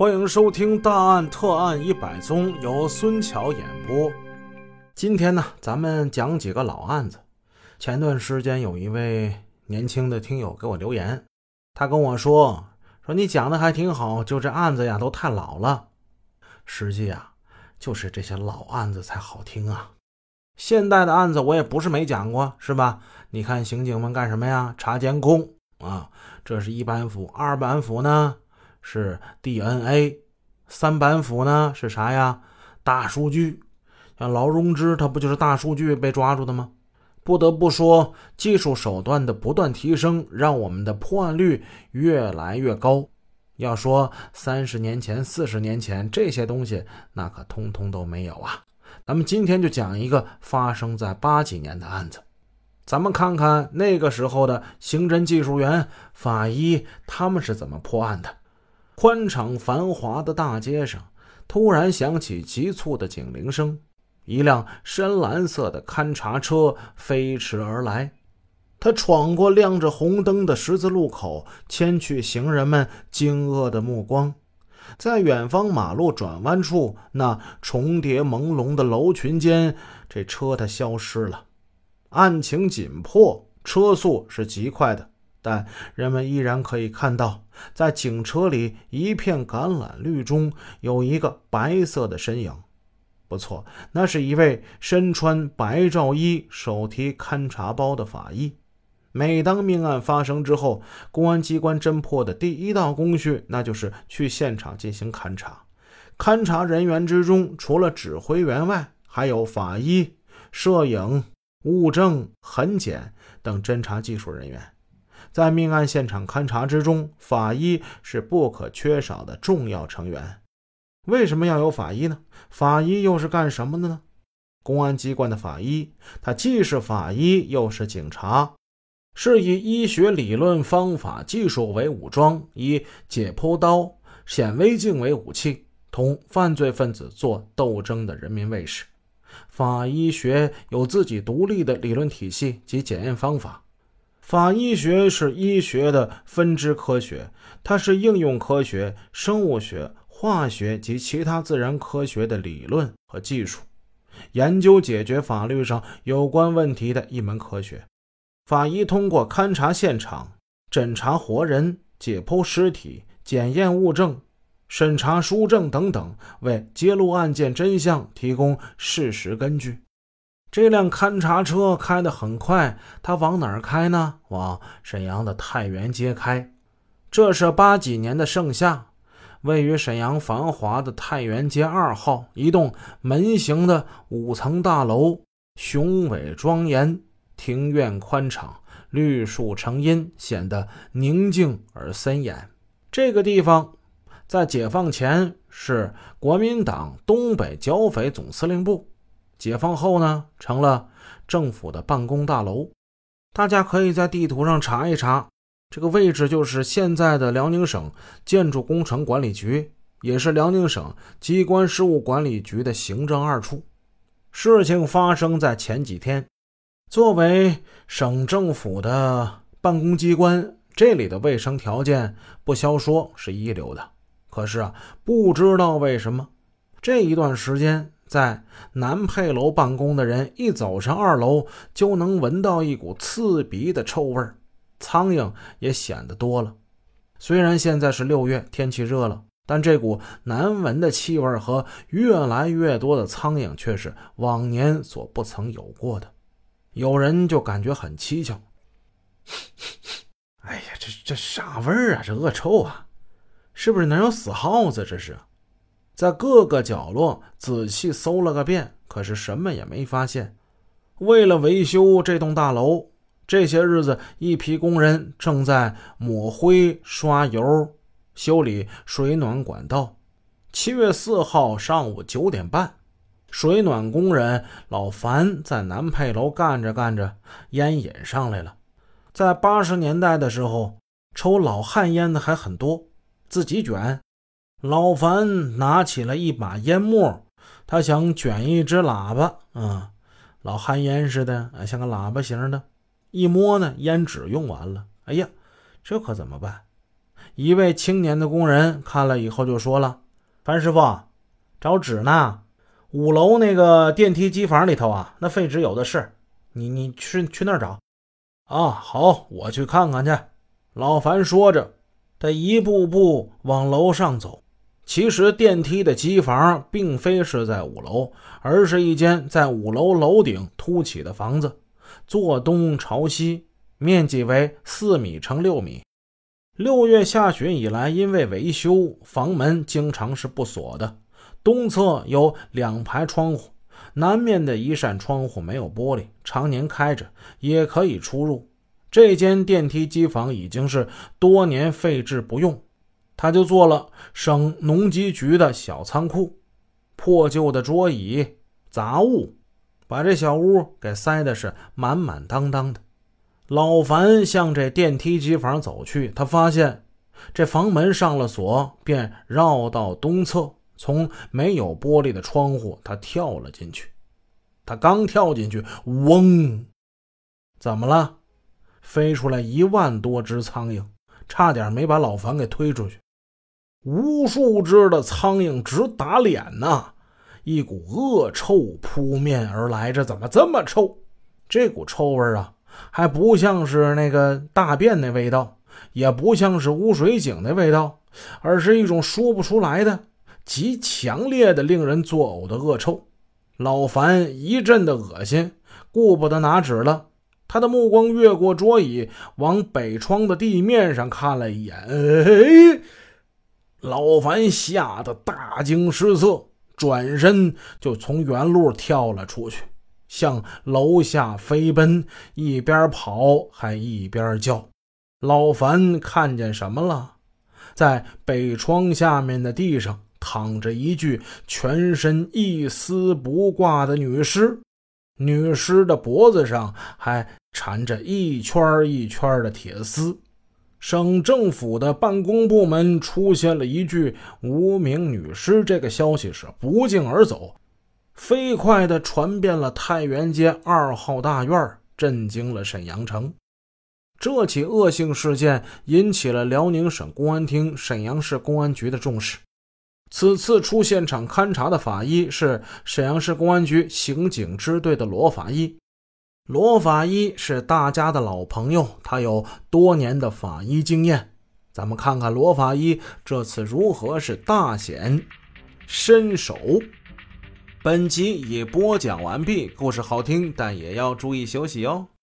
欢迎收听《大案特案100宗》，由孙巧演播。今天呢，咱们讲几个老案子。前段时间有一位年轻的听友给我留言，他跟我说你讲的还挺好，就这案子呀都太老了。实际啊，就是这些老案子才好听啊。现代的案子我也不是没讲过，是吧？你看刑警们干什么呀？查监控啊，这是一板斧，二板斧呢？是 DNA， 三板斧呢是啥呀？大数据。像劳荣枝他不就是大数据被抓住的吗？不得不说，技术手段的不断提升让我们的破案率越来越高。要说30年前40年前这些东西那可通通都没有啊。咱们今天就讲一个发生在80几年的案子。咱们看看那个时候的刑侦技术员、法医他们是怎么破案的。宽敞繁华的大街上突然响起急促的警铃声，一辆深蓝色的勘察车飞驰而来，它闯过亮着红灯的十字路口，牵去行人们惊愕的目光。在远方马路转弯处那重叠朦胧的楼群间，这车它消失了。案情紧迫，车速是极快的，但人们依然可以看到，在警车里一片橄榄绿中有一个白色的身影。不错，那是一位身穿白罩衣、手提勘察包的法医。每当命案发生之后，公安机关侦破的第一道工序，那就是去现场进行勘查。勘查人员之中，除了指挥员外，还有法医、摄影、物证、痕检等侦查技术人员。在命案现场勘查之中，法医是不可缺少的重要成员。为什么要有法医呢？法医又是干什么的呢？公安机关的法医，他既是法医又是警察，是以医学理论、方法、技术为武装，以解剖刀、显微镜为武器，同犯罪分子做斗争的人民卫士。法医学有自己独立的理论体系及检验方法。法医学是医学的分支科学，它是应用科学、生物学、化学及其他自然科学的理论和技术，研究解决法律上有关问题的一门科学。法医通过勘察现场、诊查活人、解剖尸体、检验物证、审查书证等等，为揭露案件真相提供事实根据。这辆勘察车开得很快，它往哪儿开呢？往沈阳的太原街开。这是80几年的盛夏，位于沈阳繁华的太原街2号，一栋门形的5层大楼，雄伟庄严，庭院宽敞，绿树成荫，显得宁静而森严。这个地方在解放前是国民党东北剿匪总司令部，解放后呢，成了政府的办公大楼。大家可以在地图上查一查，这个位置就是现在的辽宁省建筑工程管理局，也是辽宁省机关事务管理局的行政2处。事情发生在前几天，作为省政府的办公机关，这里的卫生条件不消说是一流的。可是啊，不知道为什么，这一段时间在南配楼办公的人一走上2楼，就能闻到一股刺鼻的臭味，苍蝇也显得多了。虽然现在是6月，天气热了，但这股难闻的气味和越来越多的苍蝇却是往年所不曾有过的。有人就感觉很蹊跷，哎呀，这啥味儿啊，这恶臭啊，是不是哪有死耗子？这是在各个角落仔细搜了个遍，可是什么也没发现。为了维修这栋大楼，这些日子一批工人正在抹灰、刷油、修理水暖管道。7月4号上午9点半，水暖工人老樊在南配楼干着干着，烟瘾上来了。在80年代的时候，抽老旱烟的还很多，自己卷。老樊拿起了一把烟末，他想卷一只喇叭，老旱烟似的，像个喇叭型的。一摸呢，烟纸用完了，哎呀，这可怎么办？一位青年的工人看了以后就说了：“樊师傅，找纸呢？五楼那个电梯机房里头啊，那废纸有的是，你去那儿找。”“啊，好，我去看看去。”老樊说着，他一步步往楼上走。其实电梯的机房并非是在五楼，而是一间在五楼楼顶凸起的房子，坐东朝西，面积为4米乘6米。6月下旬以来，因为维修，房门经常是不锁的。东侧有2排窗户，南面的一扇窗户没有玻璃，常年开着，也可以出入。这间电梯机房已经是多年废置不用，他就做了省农机局的小仓库，破旧的桌椅、杂物，把这小屋给塞的是满满当当的。老樊向这电梯机房走去，他发现这房门上了锁，便绕到东侧，从没有玻璃的窗户他跳了进去。他刚跳进去，嗡，怎么了？飞出来1万多只苍蝇，差点没把老樊给推出去。无数只的苍蝇直打脸呐，一股恶臭扑面而来。这怎么这么臭？这股臭味啊，还不像是那个大便那味道，也不像是污水井那味道，而是一种说不出来的极强烈的令人作呕的恶臭。老樊一阵的恶心，顾不得拿纸了，他的目光越过桌椅，往北窗的地面上看了一眼。哎，老樊吓得大惊失色，转身就从原路跳了出去，向楼下飞奔，一边跑还一边叫。老樊看见什么了？在北窗下面的地上躺着一具全身一丝不挂的女尸，女尸的脖子上还缠着一圈一圈的铁丝。省政府的办公部门出现了一具无名女尸，这个消息是不胫而走，飞快地传遍了太原街2号大院，震惊了沈阳城。这起恶性事件引起了辽宁省公安厅、沈阳市公安局的重视。此次出现场勘查的法医是沈阳市公安局刑警支队的罗法医。罗法医是大家的老朋友，他有多年的法医经验。咱们看看罗法医这次如何是大显身手。本集已播讲完毕，故事好听，但也要注意休息哦。